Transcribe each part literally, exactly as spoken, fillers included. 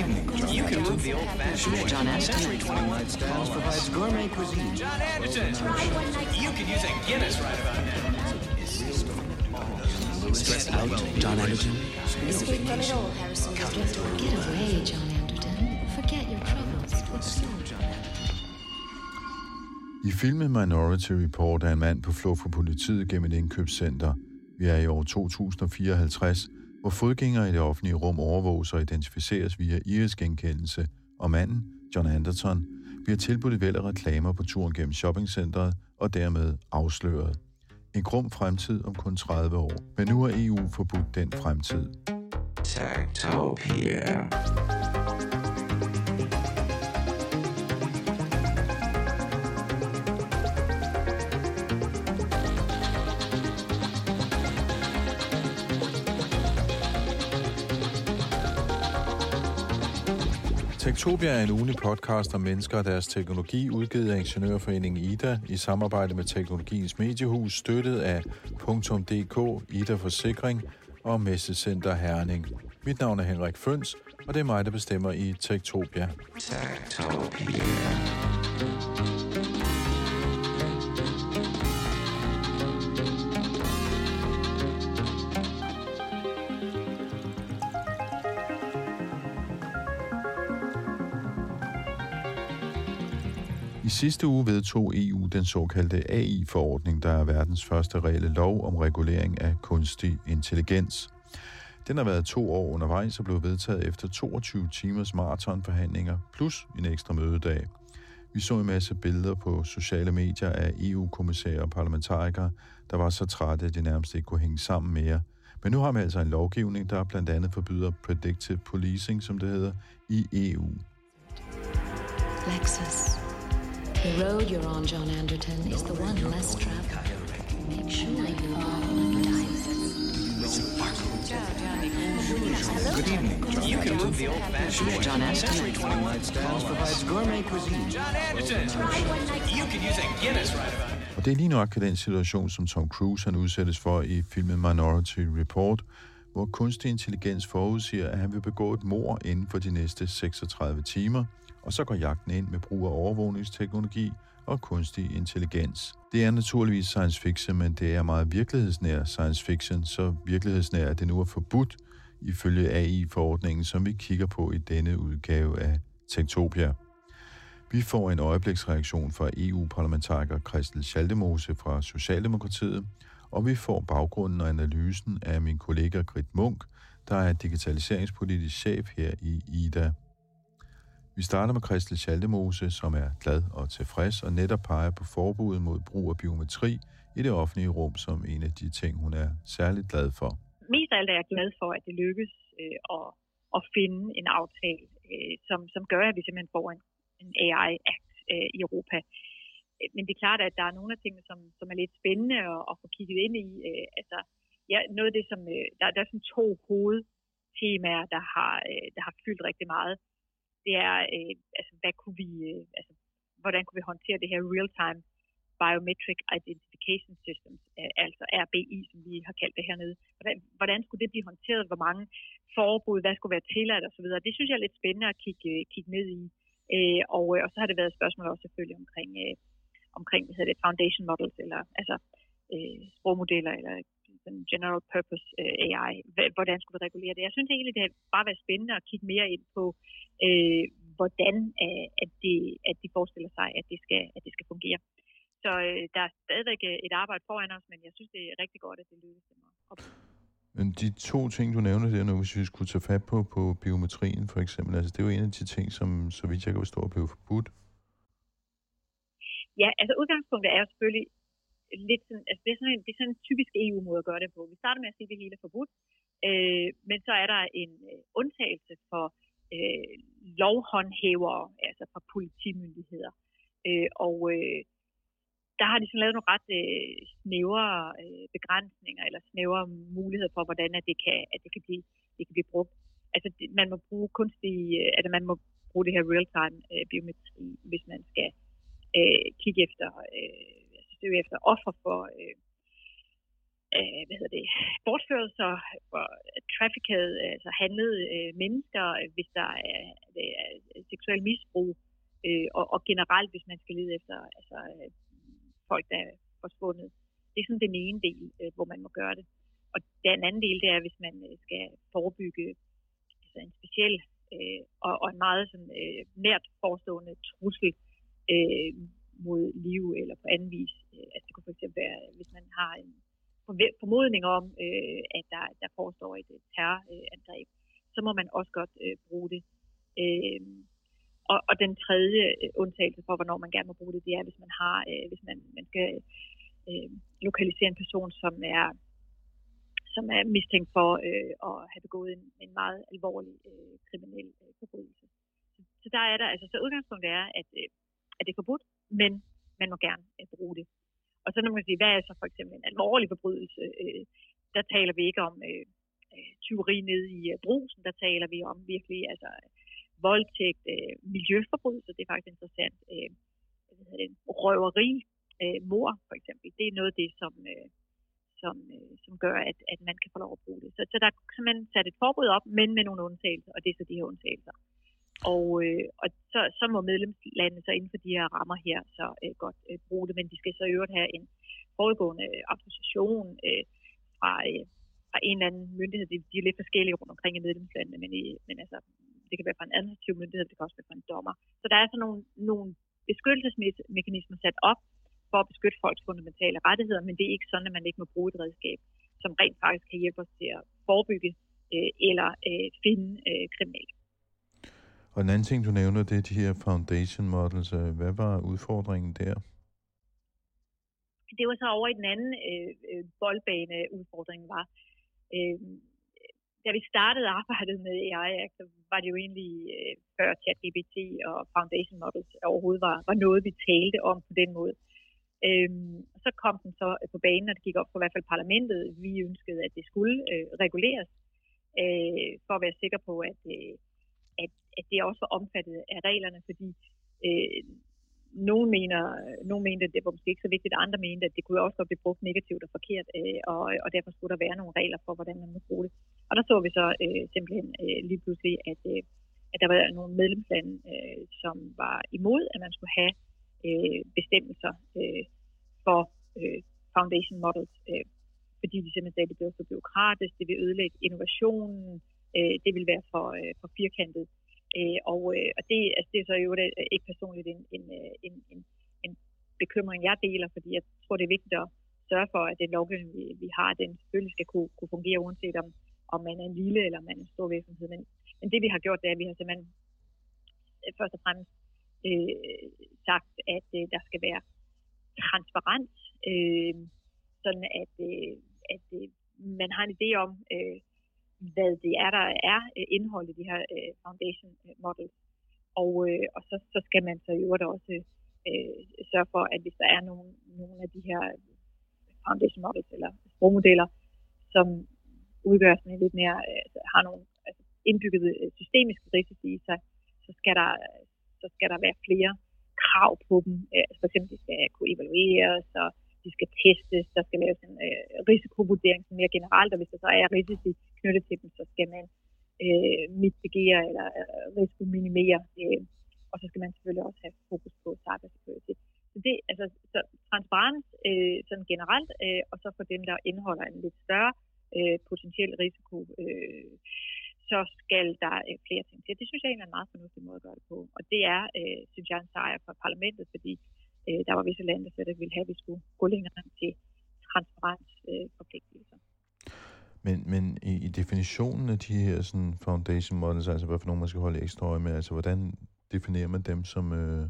evening, you can move the old-fashioned way. John Anderton provides gourmet cuisine. John Anderton, you can use a Guinness right about now. Stress out, John Anderton. Escape from it all, Harrison. Get away, John Anderton. Forget your troubles. I filmen Minority Report er en mand på flugt fra politiet gennem et indkøbscenter. Vi er i år to tusind fireoghalvtreds, hvor fodgængere i det offentlige rum overvåges og identificeres via iris-genkendelse, og manden, John Anderton, bliver tilbudt et væld af reklamer på turen gennem shoppingcentret og dermed afsløret. En grum fremtid om kun tredive år, men nu er E U forbudt den fremtid. Techtopia. Techtopia er en ugentlig podcast om mennesker og deres teknologi, udgivet af Ingeniørforeningen I D A i samarbejde med Teknologiens Mediehus, støttet af Punktum.dk, I D A Forsikring og Messecenter Herning. Mit navn er Henrik Føns, og det er mig, der bestemmer i Techtopia. Techtopia. I sidste uge vedtog E U den såkaldte A I-forordning, der er verdens første reelle lov om regulering af kunstig intelligens. Den har været to år undervejs og blev vedtaget efter toogtyve timers maratonforhandlinger plus en ekstra mødedag. Vi så en masse billeder på sociale medier af E U-kommissærer og parlamentarikere, der var så trætte, at de nærmest ikke kunne hænge sammen mere. Men nu har man altså en lovgivning, der blandt andet forbyder predictive policing, som det hedder, i E U. Lexus. The road you're on, John Anderton, is the one less traveled. Make sure you don't die. Good evening, John. You can move the old-fashioned way. John Anderton provides gourmet cuisine. John Anderton, you can use a Guinness right about now. Og det er lige nok den situation, som Tom Cruise han udsættes for i filmen Minority Report, hvor kunstig intelligens forudsiger, at han vil begå et mord inden for de næste seksogtredive timer, og så går jagten ind med brug af overvågningsteknologi og kunstig intelligens. Det er naturligvis science fiction, men det er meget virkelighedsnær science fiction, så virkelighedsnær er det nu er forbudt ifølge A I-forordningen, som vi kigger på i denne udgave af Techtopia. Vi får en øjebliksreaktion fra E U-parlamentariker Christel Schaldemose fra Socialdemokratiet, og vi får baggrunden og analysen af min kollega Grit Munk, der er digitaliseringspolitisk chef her i I D A. Vi starter med Christel Schaldemose, som er glad og tilfreds og netop peger på forbuddet mod brug af biometri i det offentlige rum som en af de ting, hun er særligt glad for. Mest af alt er jeg glad for, at det lykkes øh, at, at finde en aftale, øh, som, som gør, at vi simpelthen får en, en A I Act øh, i Europa. Men det er klart, at der er nogle af tingene, som, som er lidt spændende at, at få kigget ind i. Øh, altså, ja, noget af det, som, øh, der, der er sådan to hovedtemaer, der har, øh, der har fyldt rigtig meget. Det er, øh, altså, hvad kunne vi, øh, altså, hvordan kunne vi håndtere det her real-time biometric identification systems, øh, altså R B I, som vi har kaldt det hernede. Hvordan, hvordan skulle det blive håndteret? Hvor mange forbud? Hvad skulle være tilladt osv.? Det synes jeg er lidt spændende at kigge, øh, kigge ned i. Øh, og, øh, og så har det været et spørgsmål også selvfølgelig omkring, øh, omkring hvad hedder det, foundation models, eller altså øh, sprogmodeller, eller general purpose A I. Hvordan skulle vi regulere det? Jeg synes egentlig, det har bare været spændende at kigge mere ind på, øh, hvordan at de, at de forestiller sig, at det skal, at det skal fungere. Så øh, der er stadigvæk et arbejde foran os, men jeg synes, det er rigtig godt, at det lykkes til mig. Men de to ting, du nævner der nu, hvis vi skulle tage fat på, på biometrien for eksempel, altså det er jo en af de ting, som så vidt jeg kan forstå, blev forbudt. Ja, altså udgangspunktet er selvfølgelig lidt sådan, altså det er sådan en, det er sådan en typisk E U-måde at gøre det på. Vi starter med at sige, at det hele er forbudt, øh, men så er der en undtagelse for øh, lovhåndhævere, altså for politimyndigheder. Øh, og øh, der har de sådan lavet nogle ret øh, snævre øh, begrænsninger, eller snævre muligheder for, hvordan at det, kan, at det, kan, blive, det kan blive brugt. Altså det, man må bruge kunstig, øh, altså man må bruge det her real-time øh, biometri, hvis man skal øh, kigge efter... Øh, søge efter offer for, øh, øh, hvad hedder det, bortførelser, hvor trafficked, altså handlede øh, mennesker, hvis der er, er seksuel misbrug, øh, og, og generelt, hvis man skal lede efter altså, øh, folk, der er forsvundet. Det er sådan den ene del, øh, hvor man må gøre det. Og den anden del, det er, hvis man skal forebygge altså en speciel øh, og, og en meget sådan, øh, nært forestående trussel øh, mod liv eller på anden vis. Altså, det kunne for eksempel være, hvis man har en formodning om, øh, at der, der forestår et terrorangreb, så må man også godt øh, bruge det. Øh, og, og den tredje undtagelse for, hvornår man gerne må bruge det, det er, hvis man har, øh, hvis man, man skal øh, lokalisere en person, som er som er mistænkt for øh, at have begået en, en meget alvorlig øh, kriminel øh, forbrydelse. Så, så der er der, altså så udgangspunktet er, at, øh, at det er forbudt, men man må gerne øh, bruge det. Og så når man kan sige, hvad er så for eksempel en alvorlig forbrydelse, øh, der taler vi ikke om øh, tyveri nede i øh, brusen, der taler vi om virkelig altså voldtægt, øh, miljøforbrydelser, det er faktisk interessant, øh, røveri, øh, mord for eksempel, det er noget af det, som... Øh, Som, øh, som gør, at, at man kan få lov at bruge det. Så, så der er simpelthen sat et forbud op, men med nogle undtagelser, og det er så de her undtagelser. Og, øh, og så, så må medlemslandene så inden for de her rammer her så øh, godt øh, bruge det, men de skal så øvrigt have en foregående autorisation øh, fra, øh, fra en eller anden myndighed. De, de er lidt forskellige rundt omkring i medlemslandene, men, i, men altså, det kan være fra en administrativ myndighed, det kan også være fra en dommer. Så der er så nogle, nogle beskyttelsesmekanismer sat op, for at beskytte folks fundamentale rettigheder, men det er ikke sådan, at man ikke må bruge et redskab, som rent faktisk kan hjælpe os til at forebygge øh, eller øh, finde øh, kriminelle. Og en anden ting, du nævner, det er de her foundation models. Hvad var udfordringen der? Det var så over i den anden øh, boldbane, udfordringen var. Øh, da vi startede arbejdet med A I, så var det jo egentlig øh, før ChatGPT og foundation models overhovedet var, var noget, vi talte om på den måde. Øhm, så kom den så på banen, og det gik op på i hvert fald parlamentet. Vi ønskede, at det skulle øh, reguleres, øh, for at være sikre på, at, øh, at, at det også var omfattet af reglerne, fordi øh, nogen, mener, nogen mente, at det var måske ikke så vigtigt, og andre mente, at det kunne også godt blive brugt negativt og forkert, øh, og, og derfor skulle der være nogle regler for, hvordan man må bruge det. Og der så vi så øh, simpelthen øh, lige pludselig, at, øh, at der var nogle medlemslande, øh, som var imod, at man skulle have bestemmelser øh, for øh, foundation models, øh, fordi de simpelthen sagde, at det bliver for bureaukratisk, det vil ødelægge innovationen, øh, det vil være for, øh, for firkantet. Øh, og, øh, og det, altså, det er så jo ikke personligt en, en, en, en, en bekymring, jeg deler, fordi jeg tror, det er vigtigt at sørge for, at den lovgivning, vi, vi har, den selvfølgelig skal kunne, kunne fungere, uanset om, om man er en lille eller man er en stor virksomhed. Men, men det, vi har gjort, det er, at vi har simpelthen først og fremmest Øh, sagt, at øh, der skal være transparens, øh, sådan at, øh, at øh, man har en idé om, øh, hvad det er, der er øh, indholdet i de her øh, foundation models. Og, øh, og så, så skal man så i øvrigt også øh, sørge for, at hvis der er nogle, nogle af de her foundation models eller sprogmodeller, som udgør sådan en lidt mere, altså, har nogle altså, indbyggede systemiske risici i sig, så skal der så skal der være flere krav på dem. For eksempel, de skal kunne evalueres, og de skal testes, der skal laves en øh, risikovurdering mere generelt, og hvis der så er risici knyttet til dem, så skal man øh, mitigere eller øh, risikominimere, øh, og så skal man selvfølgelig også have fokus på cybersecurity. Så det altså så transparens øh, sådan generelt, øh, og så for dem, der indeholder en lidt større øh, potentiel risiko, øh, så skal der øh, flere ting til. Det synes jeg egentlig er en meget fornuftig måde at gøre det på. Og det er, øh, synes jeg, en sejr fra parlamentet, fordi øh, der var visse lande, der slet ville have, at vi skulle gå længere til transparensforpligtelser. Øh, men men i, i definitionen af de her sådan, foundation models, altså hvad for nogen man skal holde ekstra øje med, altså hvordan definerer man dem, som, øh,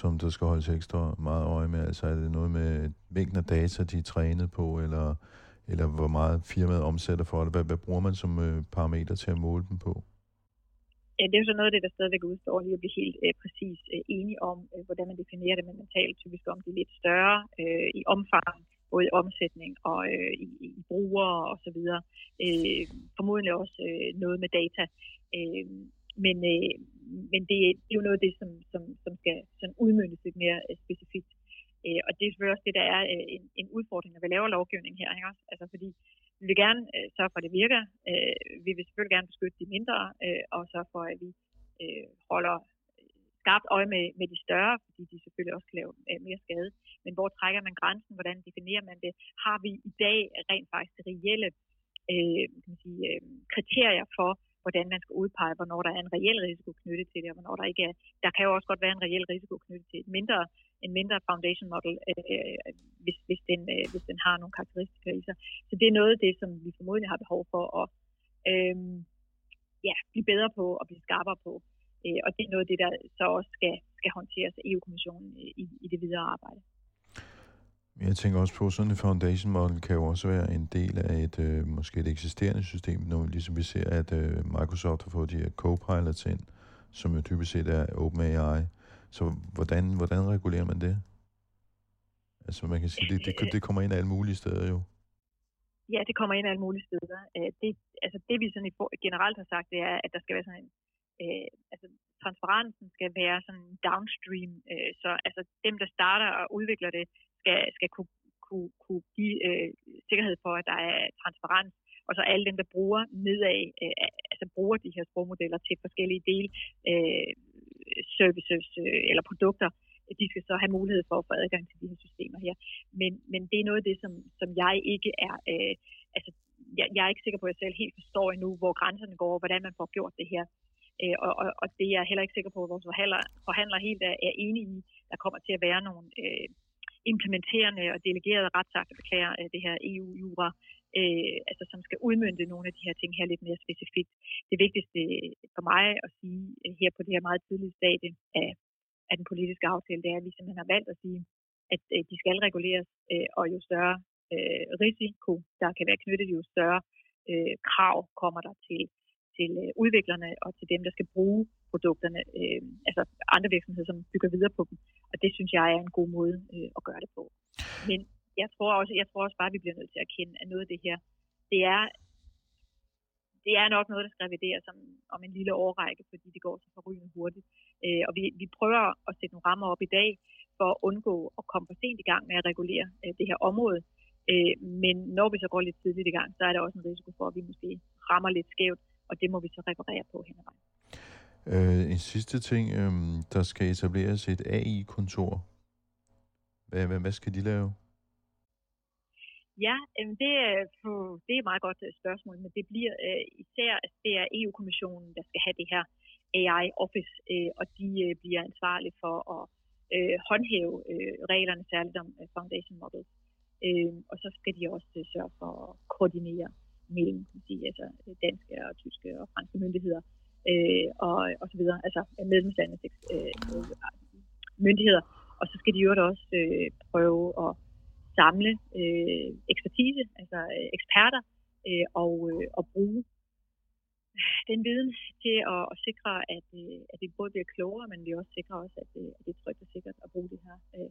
som der skal holdes ekstra meget øje med? Altså er det noget med mængden af data, de er trænet på, eller... eller hvor meget firmaet omsætter for det? Hvad, hvad bruger man som øh, parameter til at måle dem på? Ja, det er jo så noget af det, der stadigvæk udstår lige at blive helt øh, præcis øh, enige om, øh, hvordan man definerer det, men man taler typisk om det lidt større øh, i omfang, både i omsætning og øh, i, i brugere osv. Øh, formodentlig også øh, noget med data. Øh, men, øh, men det er jo noget af det, som, som, som skal sådan udmøntes lidt mere øh, specifikt. Og det er selvfølgelig også det, der er en, en udfordring, når vi laver lovgivning her. Ikke også? Altså fordi vi vil gerne øh, sørge for, at det virker. Øh, vi vil selvfølgelig gerne beskytte de mindre, øh, og sørge for, at vi øh, holder skarpt øje med, med de større, fordi de selvfølgelig også kan lave øh, mere skade. Men hvor trækker man grænsen? Hvordan definerer man det? Har vi i dag rent faktisk reelle øh, kan man sige, øh, kriterier for, hvordan man skal udpege, hvornår der er en reel risiko knyttet til det, og hvornår der ikke er. Der kan jo også godt være en reel risiko knyttet til et mindre, en mindre foundation model, øh, hvis, hvis, den, øh, hvis den har nogle karakteristikker i sig. Så det er noget af det, som vi formodentlig har behov for at øh, ja, blive bedre på og blive skarpere på. Øh, og det er noget af det, der så også skal, skal håndteres af E U-kommissionen i, i det videre arbejde. Jeg tænker også på, at sådan en foundation model kan jo også være en del af et øh, måske et eksisterende system, når vi, ligesom vi ser, at øh, Microsoft har fået de her co-pilots ind, som jo typisk set er OpenAI. Så hvordan, hvordan regulerer man det? Altså man kan sige, det, det, det kommer ind af alle mulige steder jo. Ja, det kommer ind af alle mulige steder. Det, altså det vi sådan generelt har sagt, det er, at der skal være sådan en... Øh, altså, transparensen skal være sådan en downstream. Øh, så altså dem, der starter og udvikler det, skal, skal kunne, kunne, kunne give øh, sikkerhed for, at der er transparens. Og så alle dem, der bruger nedad, øh, altså bruger de her sprogmodeller til forskellige dele, øh, services øh, eller produkter, de skal så have mulighed for at få adgang til de her systemer her. Men, men det er noget af det, som, som jeg ikke er... Øh, altså, jeg, jeg er ikke sikker på, at jeg selv helt forstår endnu, hvor grænserne går, og hvordan man får gjort det her. Øh, og, og det er jeg heller ikke sikker på, at vores forhandlere helt er, er enige i. Der kommer til at være nogle... Øh, implementerende og delegerede retsakter, beklager det her E U-jura, øh, altså som skal udmønte nogle af de her ting her lidt mere specifikt. Det vigtigste for mig at sige her på det her meget tidlige stadie af, af den politiske aftale, det er, at vi simpelthen har valgt at sige, at øh, de skal reguleres, øh, og jo større øh, risiko, der kan være knyttet, jo større øh, krav kommer der til, til øh, udviklerne og til dem, der skal bruge produkterne, øh, altså andre virksomheder, som bygger videre på dem. Og det synes jeg er en god måde øh, at gøre det på. Men jeg tror også, jeg tror også bare, at vi bliver nødt til at kende, at noget af det her, det er, det er nok noget, der skal revideres om, om en lille årrække, fordi det går så forrygende hurtigt. Øh, og vi, vi prøver at sætte nogle rammer op i dag, for at undgå at komme for sent i gang med at regulere øh, det her område. Øh, men når vi så går lidt tidligt i gang, så er der også en risiko for, at vi måske rammer lidt skævt, og det må vi så reparere på hen ad vejen. Øh, en sidste ting, øh, der skal etableres et A I-kontor. Hvad, hvad, hvad skal de lave? Ja, øh, det, er, det er et meget godt spørgsmål, men det bliver øh, især, at det er E U-kommissionen, der skal have det her A I-office, øh, og de øh, bliver ansvarlige for at øh, håndhæve øh, reglerne, særligt om øh, foundation models. Øh, og så skal de også øh, sørge for at koordinere mellem kan sige, altså, danske og tyske og franske myndigheder. Øh, og, og så videre, altså medlemslandets øh, myndigheder. Og så skal de jo også øh, prøve at samle øh, ekspertise, altså øh, eksperter, øh, og, øh, og bruge den viden til at, at sikre, at, øh, at det både bliver klogere, men vi også sikrer os, at, øh, at det er trygt og sikkert at bruge det her øh,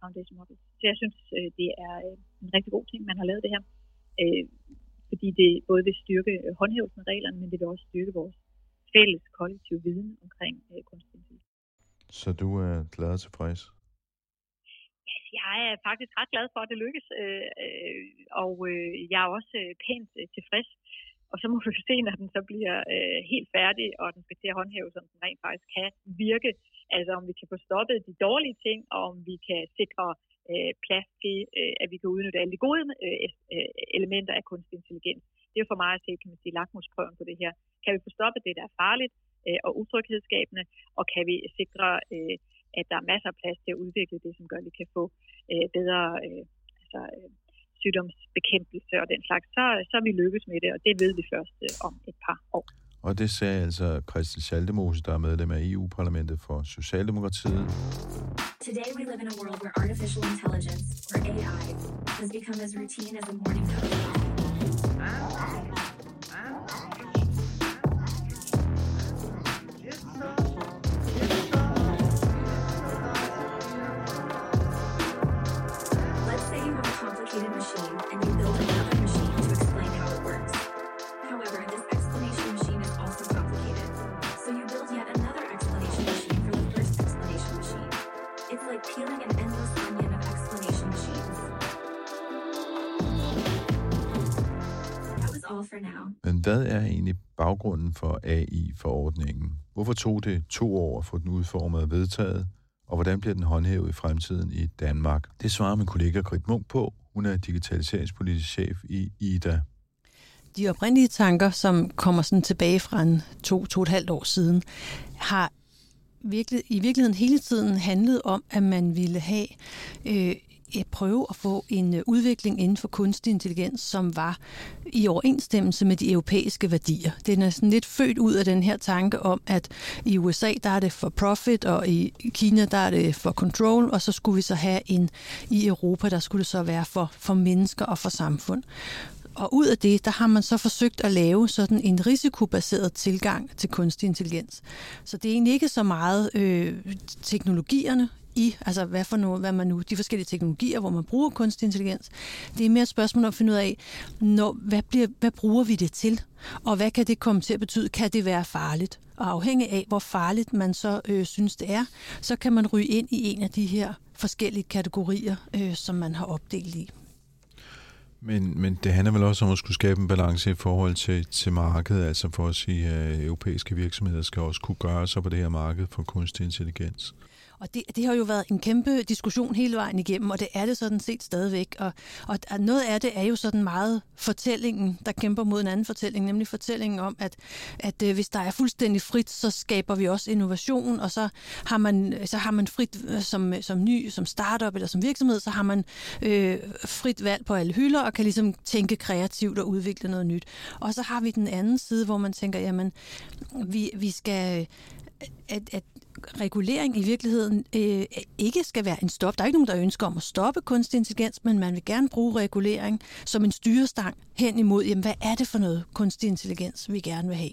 foundation model. Så jeg synes, øh, det er en rigtig god ting, man har lavet det her, øh, fordi det både vil styrke øh, håndhævelsen af reglerne, men det vil også styrke vores fælles kollektiv viden omkring øh, kunstig intelligens. Så du er glad og tilfreds? Ja, jeg er faktisk ret glad for, at det lykkes, øh, øh, og øh, jeg er også øh, pænt øh, tilfreds. Og så må vi se, når den så bliver øh, helt færdig, og den skal til at håndhæve, som den rent faktisk kan virke. Altså om vi kan få stoppet de dårlige ting, og om vi kan sikre øh, plads til, øh, at vi kan udnytte alle de gode øh, elementer af kunstig intelligens. Det er jo for mig at se, kan man sige, lakmusprøven på det her. Kan vi få stoppet det, der er farligt øh, og utryghedsskabende, og kan vi sikre, øh, at der er masser af plads til at udvikle det, som gør, at vi kan få øh, bedre øh, altså, øh, sygdomsbekæmpelse og den slags, så, så er vi lykkes med det, og det ved vi først øh, om et par år. Og det sagde altså Christel Schaldemose, der er medlem af E U-parlamentet for Socialdemokratiet. Today we live in a world where artificial intelligence, or A I, has become as routine as a morning coffee. Machine and you build another machine to explain how it works. However, this explanation machine is also complicated. So you build yet another explanation machine for the first explanation machine. It's like peeling an endless onion of Men hvad er egentlig baggrunden for A I-forordningen? Hvorfor tog det to år at få den udformet og vedtaget, og hvordan bliver den håndhævet i fremtiden i Danmark? Det svarer min kollega Grit Munk på. Hun er digitaliseringspolitisk chef i I D A. De oprindelige tanker, som kommer sådan tilbage fra en to, to og et halvt år siden, har virkelig, i virkeligheden hele tiden handlet om, at man ville have øh, at prøve at få en udvikling inden for kunstig intelligens, som var i overensstemmelse med de europæiske værdier. Det er sådan lidt født ud af den her tanke om, at i U S A der er det for profit, og i Kina der er det for control, og så skulle vi så have en i Europa, der skulle det så være for, for mennesker og for samfund. Og ud af det, der har man så forsøgt at lave sådan en risikobaseret tilgang til kunstig intelligens. Så det er egentlig ikke så meget øh, teknologierne, i, altså hvad for noget, hvad man nu, de forskellige teknologier, hvor man bruger kunstig intelligens. Det er mere et spørgsmål at finde ud af, når, hvad, bliver, hvad bruger vi det til? Og hvad kan det komme til at betyde? Kan det være farligt? Og afhængig af, hvor farligt man så øh, synes det er, så kan man ryge ind i en af de her forskellige kategorier, øh, som man har opdelt i. Men, men det handler vel også om at skulle skabe en balance i forhold til, til markedet, altså for at sige, at europæiske virksomheder skal også kunne gøre sig på det her marked for kunstig intelligens. Og det, det har jo været en kæmpe diskussion hele vejen igennem, og det er det sådan set stadigvæk. Og, og noget af det er jo sådan meget fortællingen, der kæmper mod en anden fortælling, nemlig fortællingen om, at, at hvis der er fuldstændig frit, så skaber vi også innovation, og så har man, så har man frit som, som ny, som startup eller som virksomhed, så har man øh, frit valg på alle hylder og kan ligesom tænke kreativt og udvikle noget nyt. Og så har vi den anden side, hvor man tænker, jamen, vi, vi skal... At, at regulering i virkeligheden øh, ikke skal være en stop. Der er ikke nogen, der ønsker om at stoppe kunstig intelligens, men man vil gerne bruge regulering som en styrestang hen imod, jamen, hvad er det for noget kunstig intelligens, vi gerne vil have.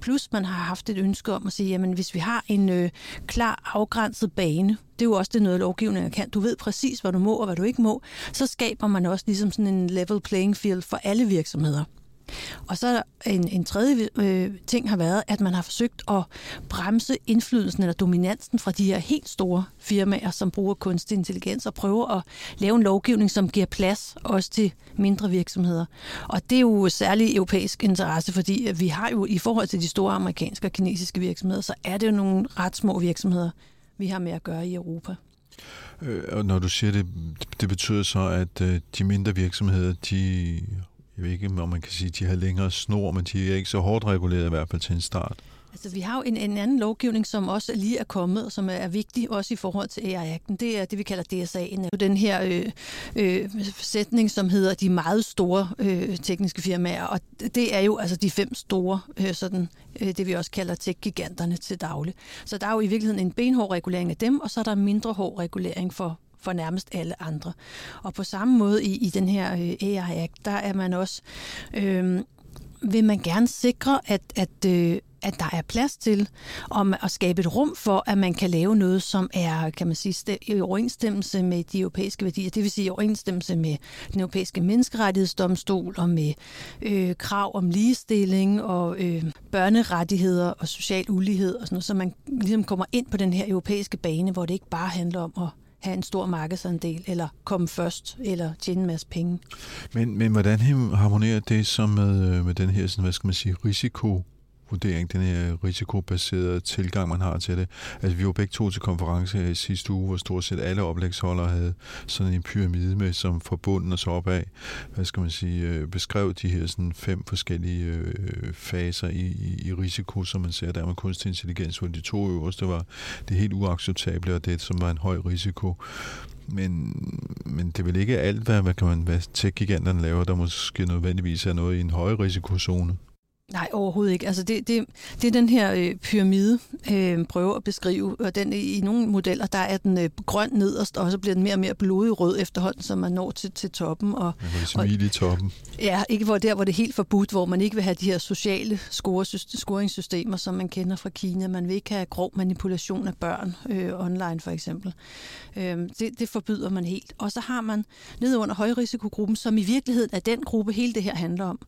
Plus man har haft et ønske om at sige, jamen hvis vi har en øh, klar afgrænset bane, det er jo også det noget lovgivninger kan, du ved præcis, hvad du må og hvad du ikke må, så skaber man også ligesom sådan en level playing field for alle virksomheder. Og så en, en tredje øh, ting har været, at man har forsøgt at bremse indflydelsen eller dominansen fra de her helt store firmaer, som bruger kunstig intelligens og prøver at lave en lovgivning, som giver plads også til mindre virksomheder. Og det er jo særlig europæisk interesse, fordi vi har jo i forhold til de store amerikanske og kinesiske virksomheder, så er det jo nogle ret små virksomheder, vi har med at gøre i Europa. Øh, og når du siger det, det betyder så, at øh, de mindre virksomheder, de... Jeg ved ikke, om man kan sige, at de har længere snor, men de er ikke så hårdt reguleret i hvert fald til en start. Altså, vi har jo en, en anden lovgivning, som også lige er kommet, og som er vigtig også i forhold til A I-akten. Det er det, vi kalder D S A'en. Den her øh, øh, sætning, som hedder de meget store øh, tekniske firmaer, og det er jo altså de fem store, øh, sådan, øh, det vi også kalder tech-giganterne til daglig. Så der er jo i virkeligheden en benhård regulering af dem, og så er der mindre hård regulering for for nærmest alle andre. Og på samme måde i, i den her A I-Act, der er man også, øh, vil man gerne sikre, at, at, øh, at der er plads til om at skabe et rum for, at man kan lave noget, som er, kan man sige, i overensstemmelse med de europæiske værdier, det vil sige i overensstemmelse med den europæiske menneskerettighedsdomstol og med øh, krav om ligestilling og øh, børnerettigheder og social ulighed og sådan noget, så man ligesom kommer ind på den her europæiske bane, hvor det ikke bare handler om at have en stor markedsandel, eller komme først, eller tjene en masse penge. Men, men hvordan harmonerer det så med, med den her, sådan, hvad skal man sige, risikovurdering, den her risikobaserede tilgang, man har til det? Altså, vi var begge to til konference her i sidste uge, hvor stort set alle oplægsholdere havde sådan en pyramide med, som fra bunden og så opad, hvad skal man sige, beskrev de her sådan fem forskellige øh, faser i, i, i risiko, som man ser der med kunstig intelligens, hvor de to øverste var det helt uacceptable, og det, som var en høj risiko. Men, men det vil ikke alt, hvad, hvad kan man, hvad tech-giganterne laver, der måske nødvendigvis er noget i en høj risikozone. Nej, overhovedet ikke. Altså det, det, det er den her øh, pyramide, øh, prøver at beskrive, og den, i nogle modeller, der er den øh, grøn nederst, og så bliver den mere og mere blodig rød efterhånden, så man når til, til toppen. Og, og i toppen. Ja, ikke hvor der, hvor det er helt forbudt, hvor man ikke vil have de her sociale scoringssystemer, som man kender fra Kina. Man vil ikke have grov manipulation af børn øh, online, for eksempel. Øh, det, det forbyder man helt. Og så har man ned under højrisikogruppen, som i virkeligheden er den gruppe, hele det her handler om.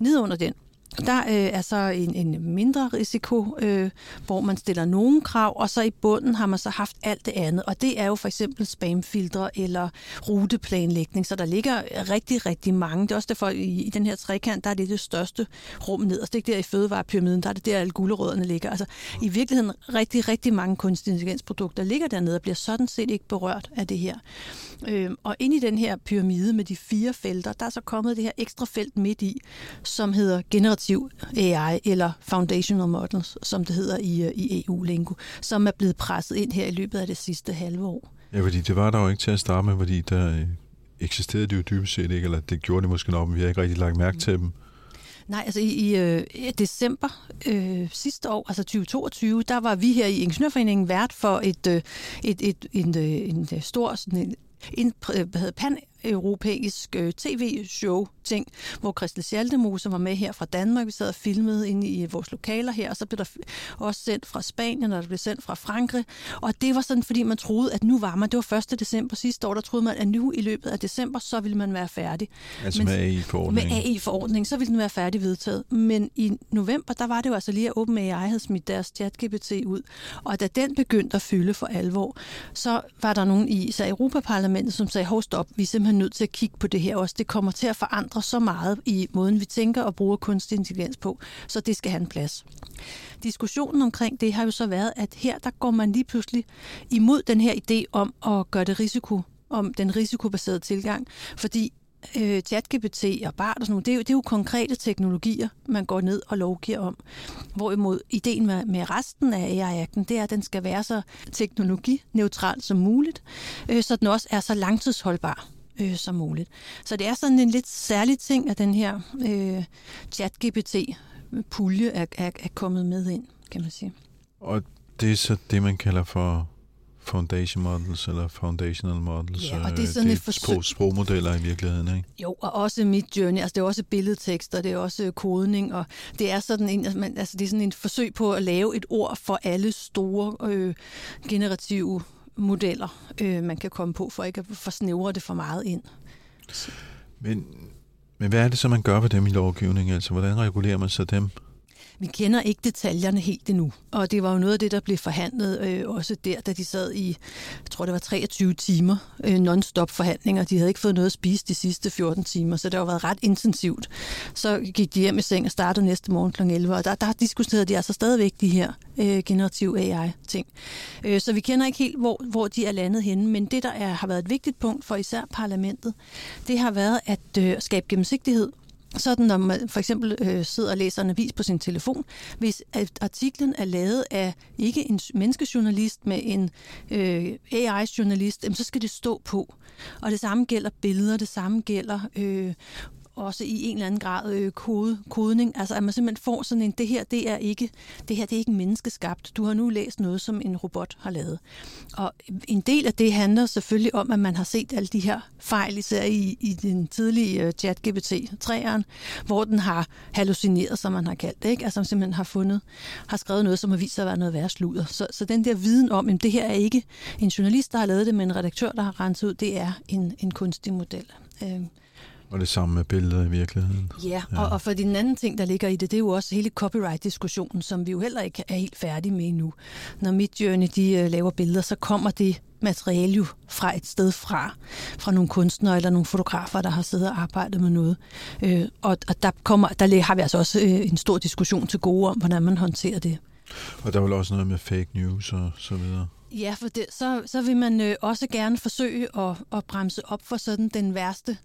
Ned under den, Der øh, er så en, en mindre risiko, øh, hvor man stiller nogle krav, og så i bunden har man så haft alt det andet. Og det er jo for eksempel spamfiltre eller ruteplanlægning, så der ligger rigtig, rigtig mange. Det er også derfor, i, i den her trekant, der er det det største rum ned, og det er ikke der i fødevarepyramiden, der er det der, alle gulerødderne ligger. Altså i virkeligheden rigtig, rigtig mange kunstig intelligensprodukter ligger dernede og bliver sådan set ikke berørt af det her. Øh, og ind i den her pyramide med de fire felter, der er så kommet det her ekstra felt midt i, som hedder generativ A I, eller foundational models, som det hedder i, i E U-lingo, som er blevet presset ind her i løbet af det sidste halve år. Ja, fordi det var der jo ikke til at starte med, fordi der eksisterede det jo dybest set ikke, eller det gjorde det måske nok, men vi har ikke rigtig lagt mærke til dem. Nej, altså i, i øh, december øh, sidste år, altså tyve toogtyve, der var vi her i Ingeniørforeningen vært for et, øh, et, et, en, en, en stor... Sådan en, en pan-europæisk tv-show-ting, hvor Christel Schaldemose var med her fra Danmark. Vi sad og filmede inde i vores lokaler her, og så blev der også sendt fra Spanien, og der blev sendt fra Frankrig. Og det var sådan, fordi man troede, at nu var man. Det var første december sidste år, der troede man, at nu i løbet af december, så ville man være færdig. Altså med A I-forordningen. Med A I-forordningen, så ville den være færdig vedtaget. Men i november, der var det jo altså lige, at OpenAI havde smidt deres ChatGPT ud. Og da den begyndte at fylde for alvor, så var der nogen i så Europaparlamentet, som sagde, hov stop, vi er simpelthen nødt til at kigge på det her også. Det kommer til at forandre så meget i måden, vi tænker og bruger kunstig intelligens på, så det skal have en plads. Diskussionen omkring det har jo så været, at her der går man lige pludselig imod den her idé om at gøre det risiko, om den risikobaserede tilgang, fordi øh, ChatGPT og BART og sådan noget, det er, jo, det er jo konkrete teknologier, man går ned og lovgiver om. Hvorimod ideen med, med resten af A I-akten, det er, at den skal være så teknologineutral som muligt, øh, så den også er så langtidsholdbar øh, som muligt. Så det er sådan en lidt særlig ting, at den her øh, ChatGPT-pulje er, er, er kommet med ind, kan man sige. Og det er så det, man kalder for... Foundation models eller foundational models. Ja, og det er sådan det er et forsøg... sprogmodeller i virkeligheden, ikke? Jo, og også Midjourney. Altså det er også billedtekster, det er også kodning, og det er sådan en, altså det er sådan et forsøg på at lave et ord for alle store øh, generative modeller, øh, man kan komme på, for ikke at forsnævre det for meget ind. Men, men hvad er det så, man gør ved dem i lovgivningen? Altså hvordan regulerer man så dem? Vi kender ikke detaljerne helt endnu, og det var jo noget af det, der blev forhandlet øh, også der, da de sad i, jeg tror det var treogtyve timer, øh, non-stop forhandlinger. De havde ikke fået noget at spise de sidste fjorten timer, så det har været ret intensivt. Så gik de hjem i seng og startede næste morgen klokken elleve, og der, der diskuterede de altså stadigvæk de her øh, generative A I-ting. Øh, så vi kender ikke helt, hvor, hvor de er landet henne, men det, der er, har været et vigtigt punkt for især parlamentet, det har været at øh, skabe gennemsigtighed. Sådan, når man for eksempel øh, sidder og læser en avis på sin telefon, hvis artiklen er lavet af ikke en menneskejournalist, men en øh, A I-journalist, så skal det stå på. Og det samme gælder billeder, det samme gælder øh, også i en eller anden grad øh, kode, kodning. Altså at man simpelthen får sådan en, det her, det er ikke, det her det er ikke menneskeskabt. Du har nu læst noget, som en robot har lavet. Og en del af det handler selvfølgelig om, at man har set alle de her fejl, især i, i den tidlige uh, ChatGPT-træeren, hvor den har hallucineret, som man har kaldt det, ikke? Altså man simpelthen har fundet, har skrevet noget, som har vist sig at være noget værre sludder. Så, så den der viden om, at det her er ikke en journalist, der har lavet det, men en redaktør, der har renset ud, det er en, en kunstig model. Øh, Og det samme med billeder i virkeligheden. Ja, og, og for den anden ting, der ligger i det, det er jo også hele copyright-diskussionen, som vi jo heller ikke er helt færdige med endnu. Når Midjourney de laver billeder, så kommer det materiale jo fra et sted fra, fra nogle kunstnere eller nogle fotografer, der har siddet og arbejdet med noget. Øh, og og der, kommer, der har vi altså også en stor diskussion til gode om, hvordan man håndterer det. Og der er vel også noget med fake news og så videre. Ja, for det, så, så vil man øh, også gerne forsøge at, at bremse op for sådan den værste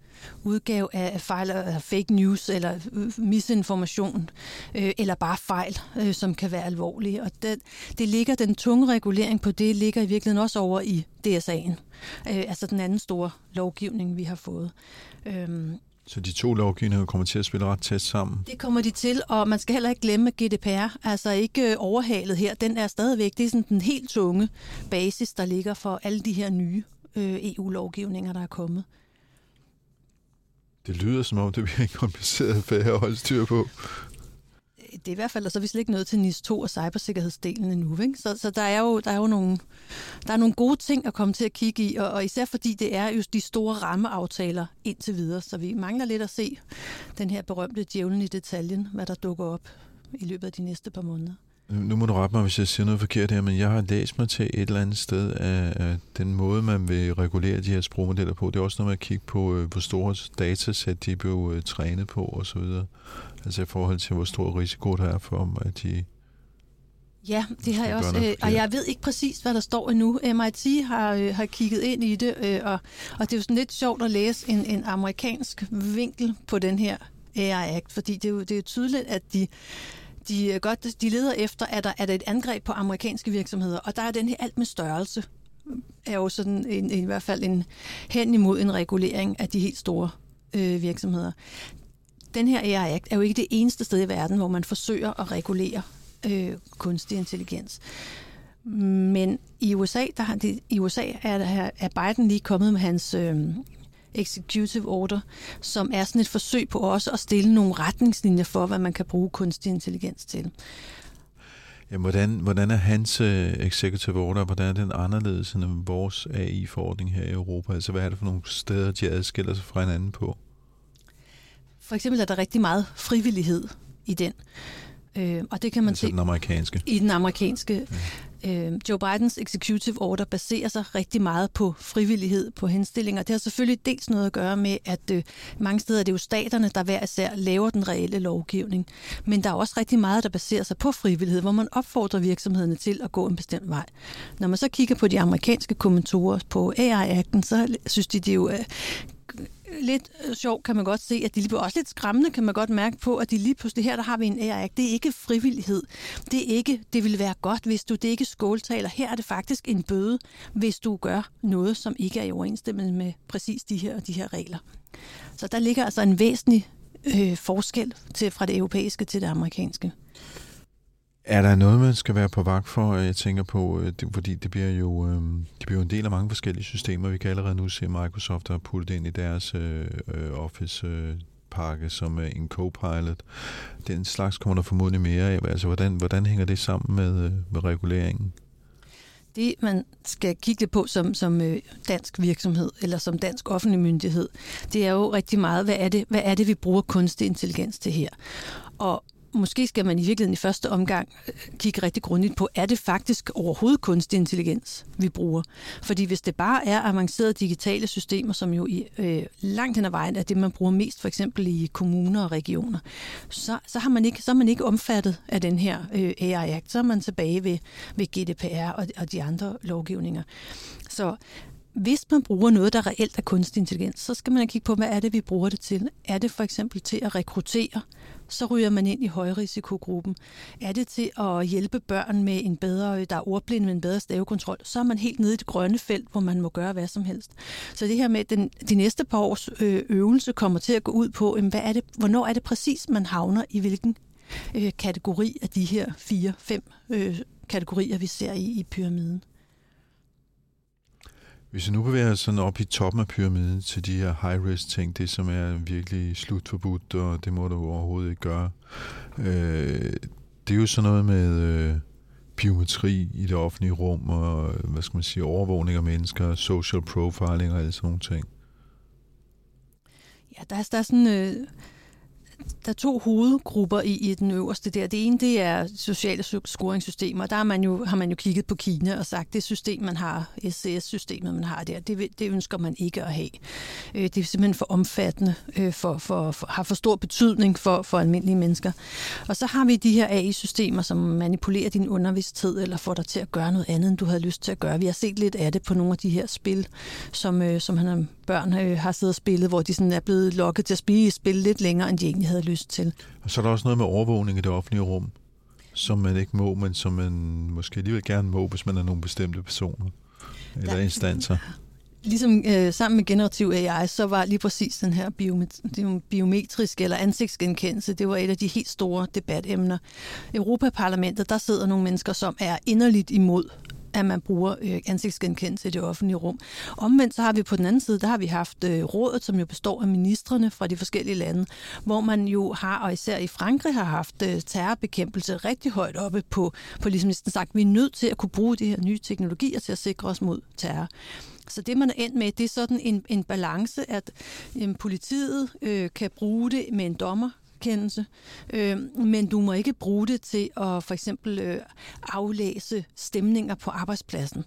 udgave af fejl, eller fake news, eller misinformation, øh, eller bare fejl, øh, som kan være alvorlige. Og det, det ligger, den tunge regulering på det ligger i virkeligheden også over i D S A'en, øh, altså den anden store lovgivning, vi har fået. Øhm Så de to lovgivninger kommer til at spille ret tæt sammen? Det kommer de til, og man skal heller ikke glemme G D P R, altså ikke overhalet her. Den er stadigvæk, det er sådan den helt tunge basis, der ligger for alle de her nye E U-lovgivninger, der er kommet. Det lyder som om, det bliver en kompliceret færre at holde styr på. det er i hvert fald, og så er vi slet ikke nødt til N I S to og cybersikkerhedsdelen endnu. Ikke? Så, så der er jo, der er jo nogle, der er nogle gode ting at komme til at kigge i, og, og især fordi det er jo de store rammeaftaler indtil videre, så vi mangler lidt at se den her berømte djævlen i detaljen, hvad der dukker op i løbet af de næste par måneder. Nu må du rette mig, hvis jeg siger noget forkert her, men jeg har læst mig til et eller andet sted, at den måde, man vil regulere de her sprogmodeller på, det er også noget med at kigge på, hvor store datasæt de blev trænet på osv. Altså i forhold til, hvor stor risiko der er for, at de... Ja, det har jeg også, øh, og jeg ved ikke præcis, hvad der står endnu. M I T har, øh, har kigget ind i det, øh, og, og det er jo sådan lidt sjovt at læse en, en amerikansk vinkel på den her A I Act, fordi det er jo, det er jo tydeligt, at de... De, godt, de leder efter, at der er et angreb på amerikanske virksomheder, og der er den her alt med størrelse, er jo sådan en, i hvert fald en, hen imod en regulering af de helt store øh, virksomheder. Den her A I Act er jo ikke det eneste sted i verden, hvor man forsøger at regulere øh, kunstig intelligens. Men i U S A, der har de, i U S A er, der, er Biden lige kommet med hans... Øh, executive order, som er sådan et forsøg på også at stille nogle retningslinjer for, hvad man kan bruge kunstig intelligens til. Ja, hvordan, hvordan er hans executive order, hvordan er den anderledes end vores A I-forordning her i Europa? Altså, hvad er det for nogle steder, de adskiller sig fra hinanden på? For eksempel er der rigtig meget frivillighed i den. Øh, og det kan man altså se den amerikanske. I den amerikanske. Ja. Øh, Joe Bidens executive order baserer sig rigtig meget på frivillighed, på henstillinger. Det har selvfølgelig dels noget at gøre med, at øh, mange steder er det jo staterne, der hver især laver den reelle lovgivning. Men der er også rigtig meget, der baserer sig på frivillighed, hvor man opfordrer virksomhederne til at gå en bestemt vej. Når man så kigger på de amerikanske kommentorer på A I-akten, så synes de, det er jo... Øh, lidt sjovt kan man godt se, at de også lidt skræmmende kan man godt mærke på, at de lige pludselig her, der har vi en A I Act. Det er ikke frivillighed. Det er ikke, det vil være godt, hvis du, det er ikke skåltaler. Her er det faktisk en bøde, hvis du gør noget, som ikke er i overensstemmelse med præcis de her og de her regler. Så der ligger altså en væsentlig øh, forskel til, fra det europæiske til det amerikanske. Er der noget, man skal være på vagt for? Jeg tænker på, fordi det bliver jo det bliver en del af mange forskellige systemer. Vi kan allerede nu se, at Microsoft har puttet ind i deres Office-pakke som en co-pilot. Den slags kommer der formodentlig mere af. Altså, hvordan, hvordan hænger det sammen med, med reguleringen? Det, man skal kigge på som, som dansk virksomhed eller som dansk offentlig myndighed, det er jo rigtig meget, hvad er det, hvad er det vi bruger kunstig intelligens til her? Og måske skal man i virkeligheden i første omgang kigge rigtig grundigt på, er det faktisk overhovedet kunstig intelligens, vi bruger? Fordi hvis det bare er avancerede digitale systemer, som jo i, øh, langt hen ad vejen er det, man bruger mest for eksempel i kommuner og regioner, så, så, har man ikke, så er man ikke omfattet af den her øh, A I Act. Så er man tilbage ved, ved G D P R og, og de andre lovgivninger. Så hvis man bruger noget, der reelt er kunstig intelligens, så skal man kigge på, hvad er det, vi bruger det til? Er det for eksempel til at rekruttere? Så ryger man ind i højrisikogruppen. Er det til at hjælpe børn med en bedre, der er ordblinde med en bedre stavekontrol, så er man helt nede i det grønne felt, hvor man må gøre hvad som helst. Så det her med, den, de næste par års øvelse kommer til at gå ud på, hvad er det, hvornår er det præcis, man havner i hvilken øh, kategori af de her fire, fem øh, kategorier, vi ser i, i pyramiden. Hvis vi nu bevæger os sådan op i toppen af pyramiden til de her high-risk ting, det som er virkelig slutforbudt, og det må du overhovedet ikke gøre, øh, det er jo sådan noget med øh, biometri i det offentlige rum, og hvad skal man sige, overvågning af mennesker, social profiling og alle sådan nogle ting. Ja, der er, der er sådan... Øh Der er to hovedgrupper i, i den øverste der. Det ene, det er sociale scoringssystemer. Der har man, jo, har man jo kigget på Kina og sagt, det system, man har, S C S-systemet, man har der, det, det ønsker man ikke at have. Det er simpelthen for omfattende, for, for, for, har for stor betydning for, for almindelige mennesker. Og så har vi de her A I-systemer, som manipulerer din undervisthed eller får dig til at gøre noget andet, end du havde lyst til at gøre. Vi har set lidt af det på nogle af de her spil, som, som han har... børn øh, har siddet og spillet, hvor de sådan er blevet lokket til at spille, spille lidt længere, end de egentlig havde lyst til. Og så er der også noget med overvågning i det offentlige rum, som man ikke må, men som man måske alligevel gerne må, hvis man er nogle bestemte personer eller der, instanser. Ligesom øh, sammen med generativ A I, så var lige præcis den her biomet- biometriske eller ansigtsgenkendelse, det var et af de helt store debatemner. I Europaparlamentet, der sidder nogle mennesker, som er inderligt imod at man bruger øh, ansigtsgenkendelse i det offentlige rum. Omvendt så har vi på den anden side, der har vi haft øh, rådet, som jo består af ministerne fra de forskellige lande, hvor man jo har, og især i Frankrig har haft øh, terrorbekæmpelse rigtig højt oppe på, på ligesom sagt, vi er nødt til at kunne bruge de her nye teknologier til at sikre os mod terror. Så det, man er endt med, det er sådan en, en balance, at øh, politiet øh, kan bruge det med en dommer, kendelse, øh, men du må ikke bruge det til at for eksempel øh, aflæse stemninger på arbejdspladsen.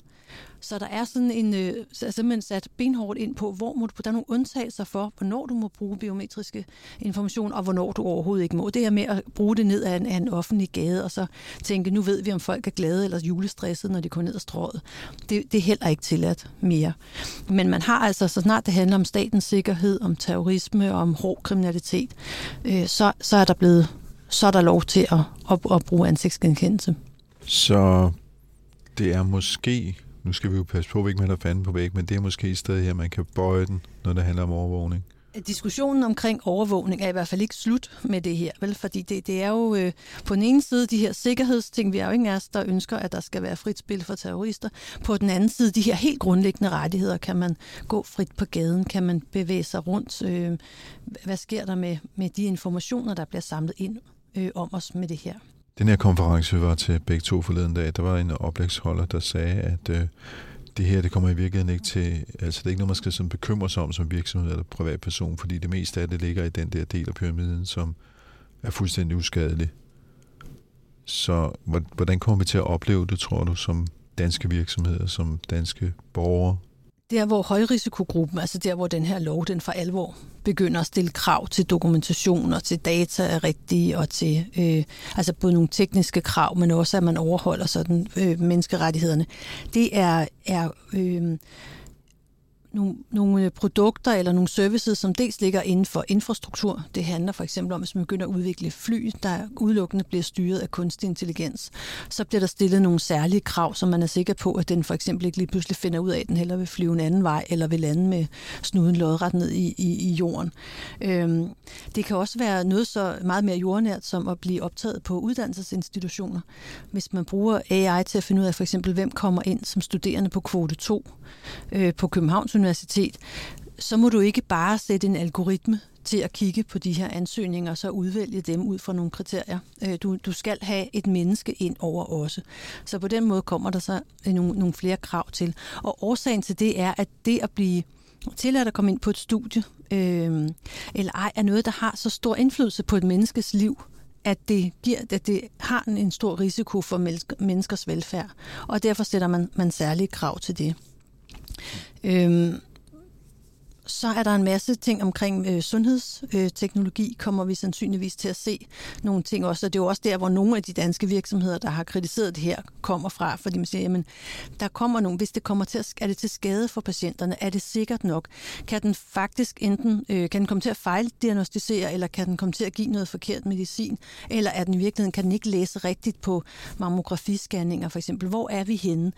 Så der er sådan en, øh, simpelthen sat benhårdt ind på, hvor må du, der er nogle undtagelser for, hvornår du må bruge biometriske information, og hvornår du overhovedet ikke må. Det her med at bruge det ned af en, af en offentlig gade, og så tænke, nu ved vi, om folk er glade eller julestresset, når de går ned ad strået. Det, det er heller ikke tilladt mere. Men man har altså, så snart det handler om statens sikkerhed, om terrorisme og om hård kriminalitet, øh, så, så er der blevet, så er der lov til at, at, at bruge ansigtsgenkendelse. Så det er måske... Nu skal vi jo passe på, at vi ikke melder fanden på væg, men det er måske et sted her, man kan bøje den, når det handler om overvågning. Diskussionen omkring overvågning er i hvert fald ikke slut med det her, vel? Fordi det, det er jo øh, på den ene side de her sikkerhedsting, vi er jo ingen af os, der ønsker, at der skal være frit spil for terrorister. På den anden side de her helt grundlæggende rettigheder, kan man gå frit på gaden, kan man bevæge sig rundt, øh, hvad sker der med, med de informationer, der bliver samlet ind øh, om os med det her. Den her konference, vi var til begge to forleden dag, der var en oplægsholder, der sagde, at øh, det her, det kommer i virkeligheden ikke til, altså det er ikke noget, man skal sådan bekymre sig om som virksomhed eller privatperson, fordi det meste af det ligger i den der del af pyramiden, som er fuldstændig uskadelig. Så hvordan kommer vi til at opleve det, tror du, som danske virksomheder, som danske borgere? Der, hvor højrisikogruppen, altså der, hvor den her lov, den for alvor begynder at stille krav til dokumentation og til data er rigtige, og til øh, altså både nogle tekniske krav, men også, at man overholder sådan øh, menneskerettighederne, det er, er øh, nogle, nogle produkter eller nogle services, som dels ligger inden for infrastruktur. Det handler for eksempel om, at hvis man begynder at udvikle fly, der udelukkende bliver styret af kunstig intelligens, så bliver der stillet nogle særlige krav, som man er sikker på, at den for eksempel ikke lige pludselig finder ud af, at den hellere vil flyve en anden vej, eller vil lande med snuden lodret ned i, i, i jorden. Øhm, det kan også være noget så meget mere jordnært, som at blive optaget på uddannelsesinstitutioner. Hvis man bruger A I til at finde ud af, for eksempel, hvem kommer ind som studerende på kvote to øh, på Københavns Universitet, så må du ikke bare sætte en algoritme til at kigge på de her ansøgninger, og så udvælge dem ud fra nogle kriterier. Du, du skal have et menneske ind over også. Så på den måde kommer der så nogle, nogle flere krav til. Og årsagen til det er, at det at blive tilladt at komme ind på et studie, øh, eller ej, er noget, der har så stor indflydelse på et menneskes liv, at det giver, at det har en stor risiko for menneskers velfærd. Og derfor sætter man, man særlige krav til det. Øhm, så er der en masse ting omkring øh, sundhedsteknologi, øh, kommer vi sandsynligvis til at se nogle ting også, og det er jo også der, hvor nogle af de danske virksomheder, der har kritiseret det her, kommer fra, fordi man siger, jamen, der kommer nogen, hvis det kommer til at, er det til skade for patienterne, er det sikkert nok, kan den faktisk enten, øh, kan den komme til at fejldiagnostisere, eller kan den komme til at give noget forkert medicin, eller er den i virkeligheden, kan den ikke læse rigtigt på mammografiscanninger for eksempel, hvor er vi henne?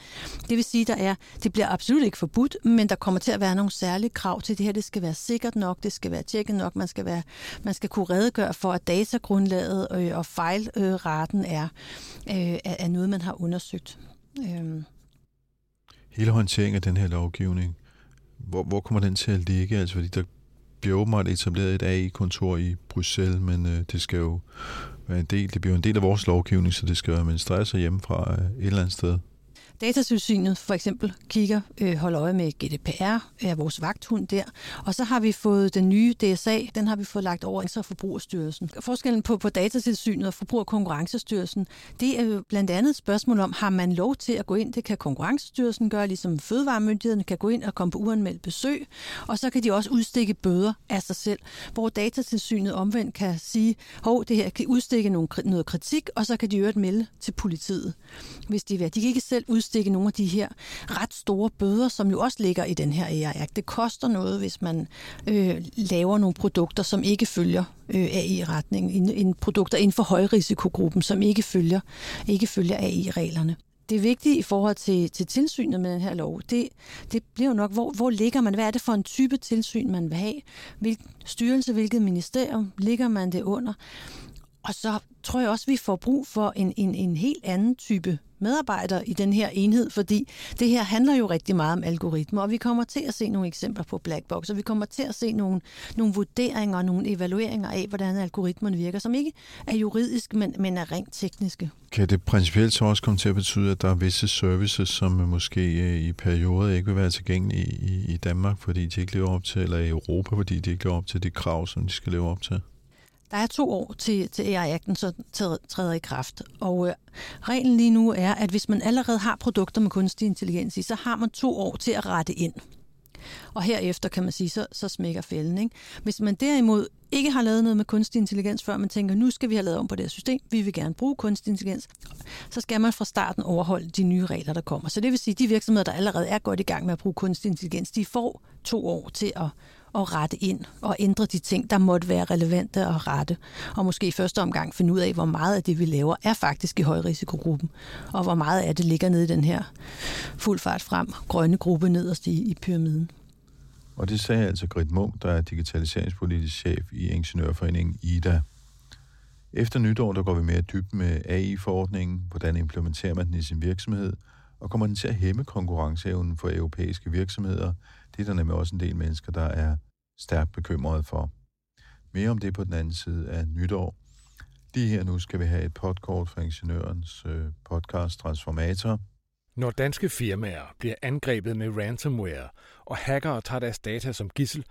Det vil sige, der er, det bliver absolut ikke forbudt, men der kommer til at være nogle særlige krav til det her, det skal være sikkert nok, det skal være tjekket nok, man skal, være, man skal kunne redegøre for, at datagrundlaget øh, og fejlraten øh, er, øh, er noget, man har undersøgt. Øh. Hele håndteringen af den her lovgivning, hvor, hvor kommer den til at ligge? Altså, fordi der bliver åbenbart etableret et A I-kontor i Bruxelles, men øh, det skal jo være en del, det bliver en del af vores lovgivning, så det skal administreres hjemmefra øh, et eller andet sted. Datatilsynet for eksempel kigger, øh, holder øje med G D P R, er vores vagthund der. Og så har vi fået den nye D S A, den har vi fået lagt over til Forbrugerstyrelsen. Forskellen på, på Datatilsynet og Forbruger- og Konkurrencestyrelsen, det er jo blandt andet et spørgsmål om, har man lov til at gå ind? Det kan Konkurrencestyrelsen gøre, ligesom fødevaremyndighederne kan gå ind og komme på uanmeldt besøg. Og så kan de også udstikke bøder af sig selv, hvor Datatilsynet omvendt kan sige, hov, det her kan udstikke nogle, noget kritik, og så kan de øvrigt melde til politiet, hvis de vil. De kan ikke selv udstikke stikke nogle af de her ret store bøder, som jo også ligger i den her A I-akt. Det koster noget, hvis man øh, laver nogle produkter, som ikke følger øh, A I-retningen. Produkter inden for højrisikogruppen, som ikke følger, ikke følger A I-reglerne. Det vigtige i forhold til, til tilsynet med den her lov, det, det bliver jo nok, hvor, hvor ligger man? Hvad er det for en type tilsyn, man vil have? Hvilken styrelse, hvilket ministerium ligger man det under? Og så tror jeg også, vi får brug for en, en, en helt anden type medarbejdere i den her enhed, fordi det her handler jo rigtig meget om algoritmer, og vi kommer til at se nogle eksempler på blackbox, og vi kommer til at se nogle, nogle vurderinger og nogle evalueringer af, hvordan algoritmerne virker, som ikke er juridisk, men, men er rent tekniske. Kan det principielt så også komme til at betyde, at der er visse services, som måske i perioder ikke vil være tilgængelige i, i Danmark, fordi de ikke lever op til, eller i Europa, fordi de ikke lever op til de krav, som de skal leve op til? Der er to år til, til A I-akten så træder i kraft, og øh, reglen lige nu er, at hvis man allerede har produkter med kunstig intelligens i, så har man to år til at rette ind. Og herefter kan man sige, så, så smækker fælden, ikke? Hvis man derimod ikke har lavet noget med kunstig intelligens før, man tænker, nu skal vi have lavet om på det her system, vi vil gerne bruge kunstig intelligens, så skal man fra starten overholde de nye regler, der kommer. Så det vil sige, at de virksomheder, der allerede er godt i gang med at bruge kunstig intelligens, de får to år til at og rette ind og ændre de ting, der måtte være relevante at rette. Og måske i første omgang finde ud af, hvor meget af det, vi laver, er faktisk i højrisikogruppen, og hvor meget af det ligger nede i den her fuld fart frem grønne gruppe nederst i, i pyramiden. Og det sagde altså Grit Munk, der er digitaliseringspolitisk chef i Ingeniørforeningen I D A. Efter nytår, der går vi mere dybt med A I-forordningen, hvordan implementerer man den i sin virksomhed, og kommer den til at hæmme konkurrenceevnen for europæiske virksomheder. Det er der nemlig også en del mennesker, der er stærkt bekymrede for. Mere om det på den anden side af nytår. Lige her nu skal vi have et podcast fra Ingeniørens podcast Transformator. Når danske firmaer bliver angrebet med ransomware, og hackere tager deres data som gidsel,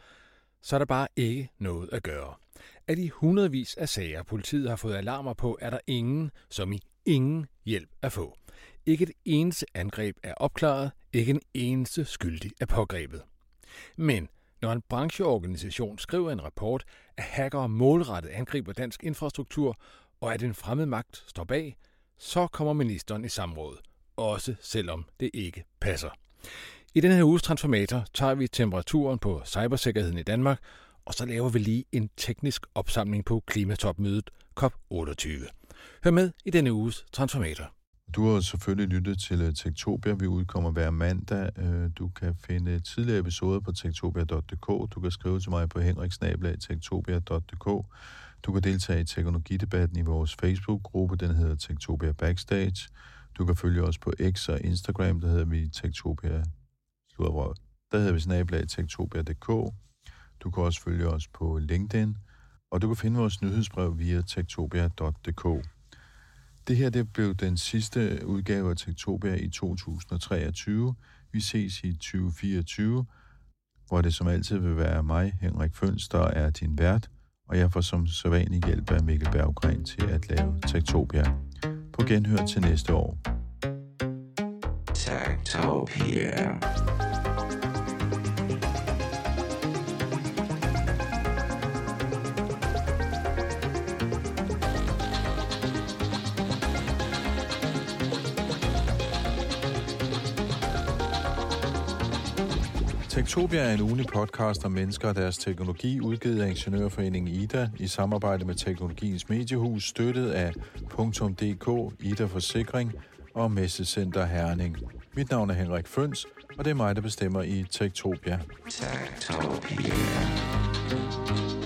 så er der bare ikke noget at gøre. Af de hundredvis af sager, politiet har fået alarmer på, er der ingen, som i ingen hjælp at få. Ikke et eneste angreb er opklaret, ikke en eneste skyldig er pågrebet. Men når en brancheorganisation skriver en rapport, at hackere målrettet angriber dansk infrastruktur, og at en fremmed magt står bag, så kommer ministeren i samråd, også selvom det ikke passer. I denne her uges Transformator tager vi temperaturen på cybersikkerheden i Danmark, og så laver vi lige en teknisk opsamling på klimatopmødet C O P otteogtyve. Hør med i denne uges Transformator. Du har selvfølgelig lyttet til Techtopia. Vi udkommer hver mandag. Du kan finde tidligere episoder på techtopia punktum d k. Du kan skrive til mig på henrik snabel-a techtopia punktum d k. Du kan deltage i teknologidebatten i vores Facebook-gruppe. Den hedder Techtopia Backstage. Du kan følge os på X og Instagram. Der hedder vi Techtopia. Der hedder vi snabel-a techtopia punktum d k. Du kan også følge os på LinkedIn. Og du kan finde vores nyhedsbrev via techtopia punktum d k. Det her det blev den sidste udgave af Techtopia i to tusind treogtyve. Vi ses i tyve fireogtyve, hvor det som altid vil være mig, Henrik Føns, der er din vært, og jeg får som sædvanlig hjælp af Mikkel Berggren til at lave Techtopia. På genhør til næste år. Techtopia. Techtopia er en ugentlig podcast om mennesker og deres teknologi, udgivet af Ingeniørforeningen I D A i samarbejde med Teknologiens Mediehus, støttet af Punktum punktum d k, I D A Forsikring og Messecenter Herning. Mit navn er Henrik Føns, og det er mig, der bestemmer i Techtopia. Techtopia.